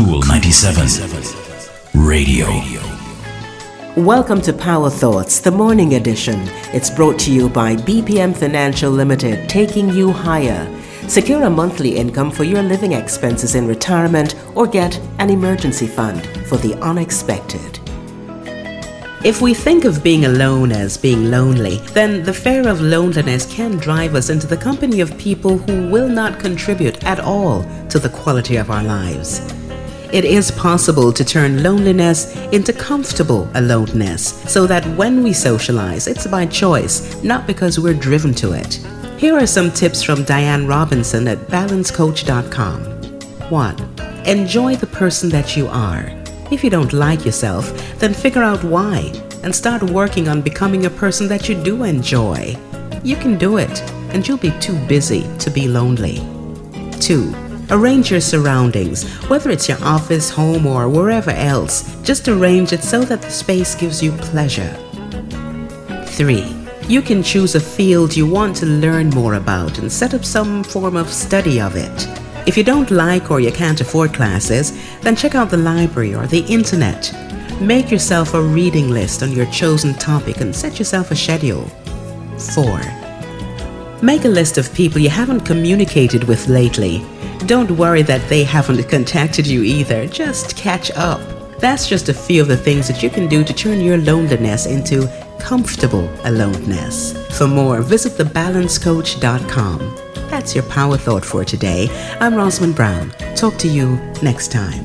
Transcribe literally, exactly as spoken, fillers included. Cool ninety-seven Radio. Welcome to Power Thoughts, the morning edition. It's brought to you by B P M Financial Limited, taking you higher. Secure a monthly income for your living expenses in retirement or get an emergency fund for the unexpected. If we think of being alone as being lonely, then the fear of loneliness can drive us into the company of people who will not contribute at all to the quality of our lives. It is possible to turn loneliness into comfortable aloneness, so that when we socialize, it's by choice, not because we're driven to it. Here are some tips from Diane Robinson at Balance Coach dot com. one. Enjoy the person that you are. If you don't like yourself, then figure out why and start working on becoming a person that you do enjoy. You can do it, and you'll be too busy to be lonely. two. Arrange your surroundings, whether it's your office, home, or wherever else. Just arrange it so that the space gives you pleasure. three. You can choose a field you want to learn more about and set up some form of study of it. If you don't like or you can't afford classes, then check out the library or the internet. Make yourself a reading list on your chosen topic and set yourself a schedule. four. Make a list of people you haven't communicated with lately. Don't worry that they haven't contacted you either, just catch up. That's just a few of the things that you can do to turn your loneliness into comfortable aloneness. For more, visit the balance coach dot com. That's your Power Thought for today. I'm Rosamond Brown. Talk to you next time.